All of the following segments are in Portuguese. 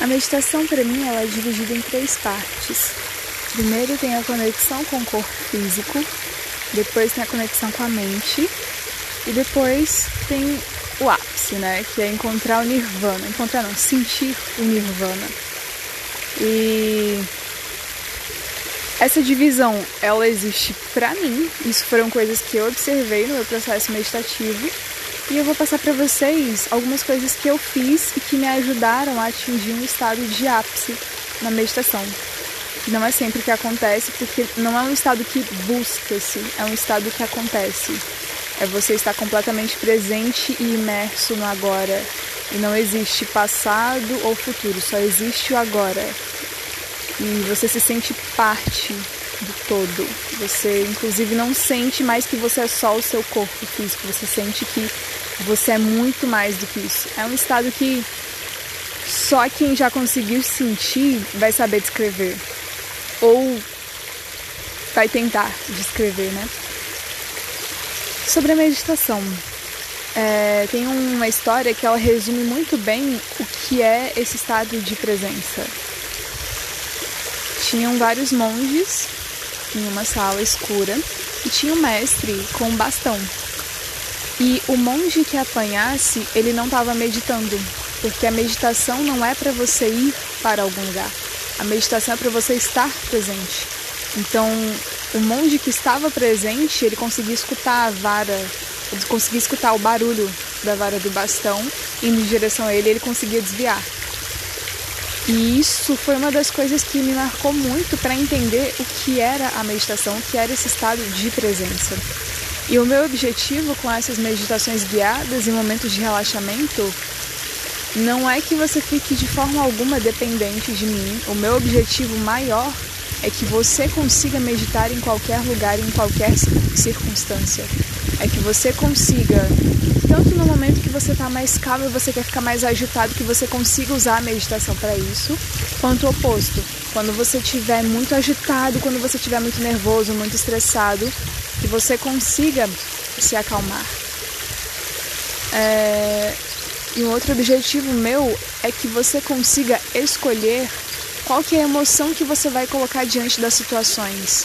A meditação, para mim, ela é dividida em três partes. Primeiro tem a conexão com o corpo físico, depois tem a conexão com a mente e depois tem o ápice, né? Que é encontrar o nirvana. Encontrar não, sentir o nirvana. E essa divisão, ela existe pra mim. Isso foram coisas que eu observei no meu processo meditativo. E eu vou passar pra vocês algumas coisas que eu fiz e que me ajudaram a atingir um estado de ápice na meditação. Não é sempre que acontece, porque não é um estado que busca-se, é um estado que acontece. É você estar completamente presente e imerso no agora. E não existe passado ou futuro, só existe o agora. E você se sente parte do todo. Você, inclusive, não sente mais que você é só o seu corpo físico. Você sente que você é muito mais do que isso. É um estado que só quem já conseguiu sentir vai saber descrever. Ou vai tentar descrever, né? Sobre a meditação. Tem uma história que ela resume muito bem o que é esse estado de presença. Tinham vários monges em uma sala escura e tinha um mestre com um bastão. E o monge que apanhasse, ele não estava meditando, porque a meditação não é para você ir para algum lugar. A meditação é para você estar presente. Então, o monge que estava presente, ele conseguia escutar a vara, ele conseguia escutar o barulho da vara do bastão, indo em direção a ele, ele conseguia desviar. E isso foi uma das coisas que me marcou muito para entender o que era a meditação, o que era esse estado de presença. E o meu objetivo com essas meditações guiadas e momentos de relaxamento não é que você fique de forma alguma dependente de mim. O meu objetivo maior é que você consiga meditar em qualquer lugar, em qualquer circunstância. É que você consiga, tanto no momento que você está mais calmo e você quer ficar mais agitado, que você consiga usar a meditação para isso, quanto o oposto. Quando você estiver muito agitado, quando você estiver muito nervoso, muito estressado, que você consiga se acalmar. E um outro objetivo meu é que você consiga escolher qual que é a emoção que você vai colocar diante das situações.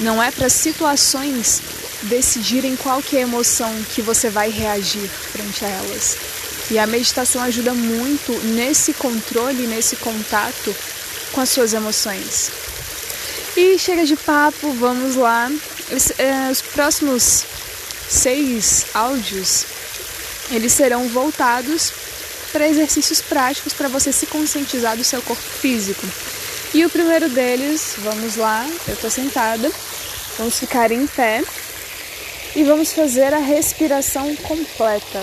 Não é para situações decidirem qual que é a emoção que você vai reagir frente a elas. E a meditação ajuda muito nesse controle, nesse contato com as suas emoções. E chega de papo, vamos lá. Os próximos 6 áudios, eles serão voltados para exercícios práticos para você se conscientizar do seu corpo físico. E o primeiro deles, vamos lá, eu estou sentada, vamos ficar em pé. E vamos fazer a respiração completa.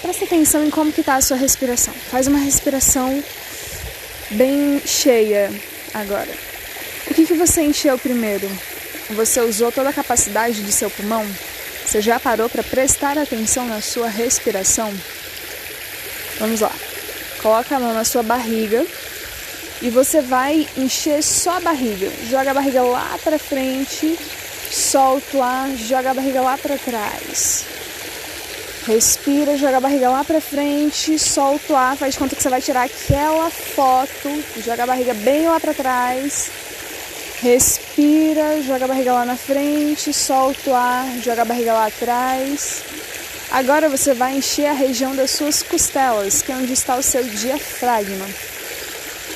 Presta atenção em como que está a sua respiração. Faz uma respiração bem cheia agora. O que você encheu primeiro? Você usou toda a capacidade do seu pulmão? Você já parou para prestar atenção na sua respiração? Vamos lá. Coloca a mão na sua barriga. E você vai encher só a barriga. Joga a barriga lá para frente. Solta o ar, joga a barriga lá para trás. Respira, joga a barriga lá para frente, solta o ar, faz de conta que você vai tirar aquela foto, joga a barriga bem lá para trás. Respira, joga a barriga lá na frente, solta o ar, joga a barriga lá atrás. Agora você vai encher a região das suas costelas, que é onde está o seu diafragma.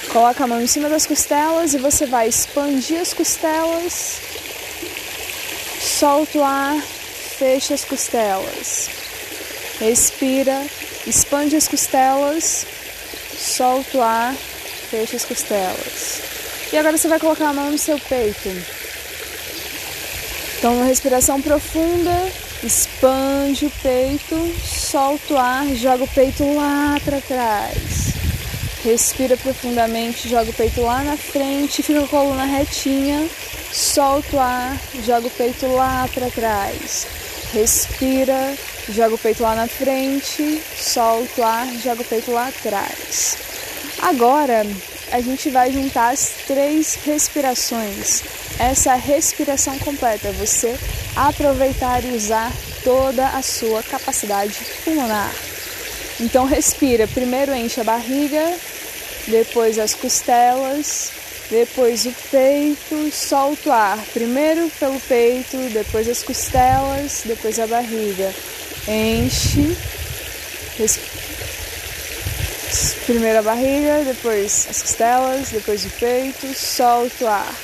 Coloca a mão em cima das costelas e você vai expandir as costelas. Solta o ar, fecha as costelas. Respira, expande as costelas, solta o ar, fecha as costelas. E agora você vai colocar a mão no seu peito. Então, uma respiração profunda, expande o peito, solta o ar, joga o peito lá para trás. Respira profundamente, joga o peito lá na frente, fica com a coluna retinha. Solta o ar, joga o peito lá para trás. Respira, joga o peito lá na frente. Solta o ar, joga o peito lá atrás. Agora, a gente vai juntar as 3 respirações. Essa é a respiração completa. Você aproveitar e usar toda a sua capacidade pulmonar. Então, respira. Primeiro enche a barriga. depois as costelas, depois o peito, solta o ar, primeiro pelo peito, depois as costelas, depois a barriga, enche, primeiro a barriga, depois as costelas, depois o peito, solta o ar,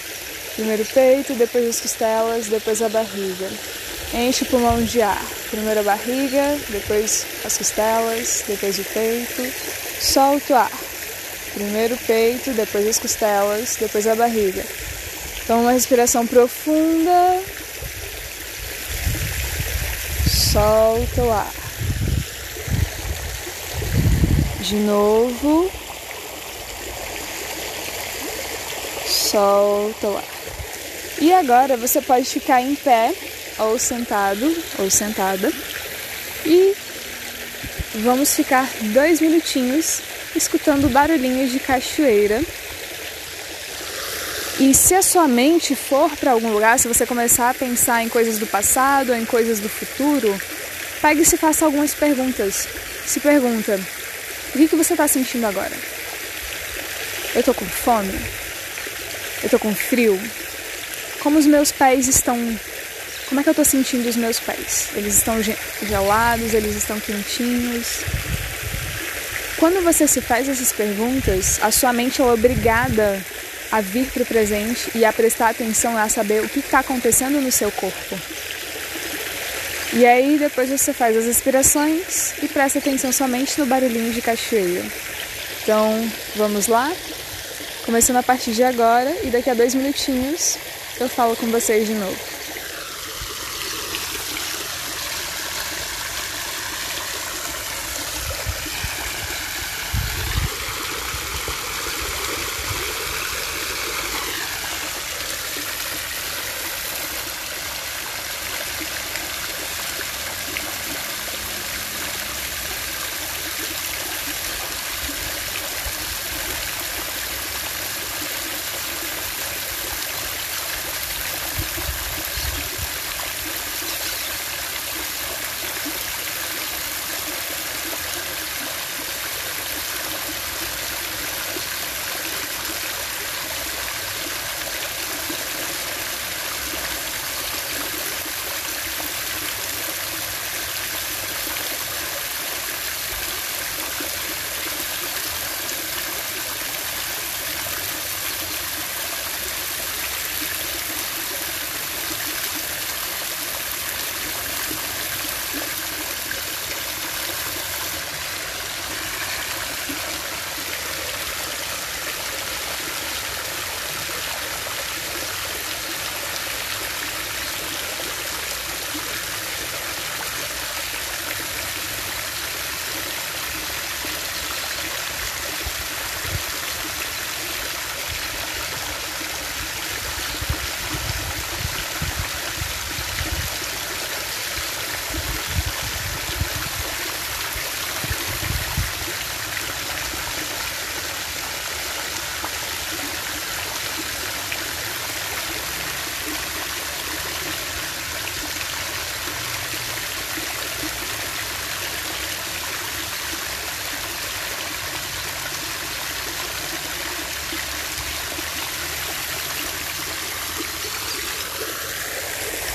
primeiro o peito, depois as costelas, depois a barriga, enche o pulmão de ar, primeiro a barriga, depois as costelas, depois o peito, solta o ar. Primeiro o peito, depois as costelas, depois a barriga. Então, uma respiração profunda. Solta o ar. De novo. Solta o ar. E agora você pode ficar em pé, ou sentado, ou sentada. E vamos ficar 2 minutinhos. Escutando barulhinhos de cachoeira. E se a sua mente for para algum lugar, se você começar a pensar em coisas do passado ou em coisas do futuro, pegue e se faça algumas perguntas. Se pergunta, o que você está sentindo agora? Eu estou com fome? Eu estou com frio? Como os meus pés estão... Como é que eu estou sentindo os meus pés? Eles estão gelados? Eles estão quentinhos? Quando você se faz essas perguntas, a sua mente é obrigada a vir para o presente e a prestar atenção, a saber o que está acontecendo no seu corpo. E aí depois você faz as respirações e presta atenção somente no barulhinho de cachoeira. Então, vamos lá? Começando a partir de agora e daqui a 2 minutinhos eu falo com vocês de novo.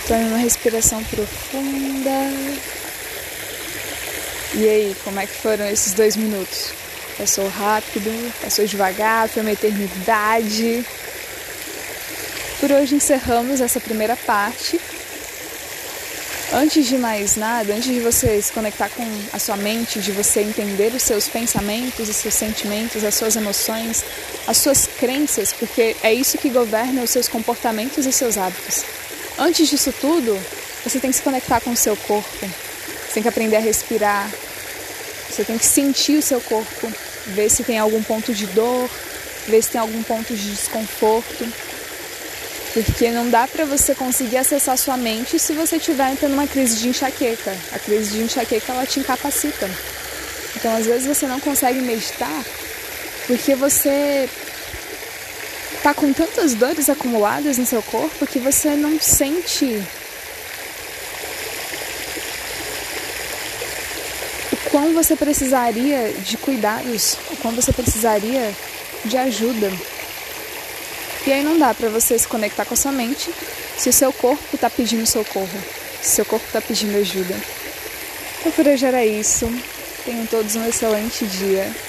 Tome uma respiração profunda. E aí, como é que foram esses 2 minutos? Passou rápido, passou devagar, foi uma eternidade. Por hoje encerramos essa primeira parte. Antes de mais nada, antes de você se conectar com a sua mente, de você entender os seus pensamentos, os seus sentimentos, as suas emoções, as suas crenças, porque é isso que governa os seus comportamentos e seus hábitos. Antes disso tudo, você tem que se conectar com o seu corpo, você tem que aprender a respirar, você tem que sentir o seu corpo, ver se tem algum ponto de dor, ver se tem algum ponto de desconforto, porque não dá para você conseguir acessar sua mente se você estiver entrando numa crise de enxaqueca. A crise de enxaqueca, ela te incapacita. Então, às vezes, você não consegue meditar porque você... tá com tantas dores acumuladas no seu corpo que você não sente o quão você precisaria de cuidados, o quão você precisaria de ajuda. E aí não dá para você se conectar com a sua mente se o seu corpo está pedindo socorro, se o seu corpo está pedindo ajuda. Então por hoje era isso. Tenham todos um excelente dia.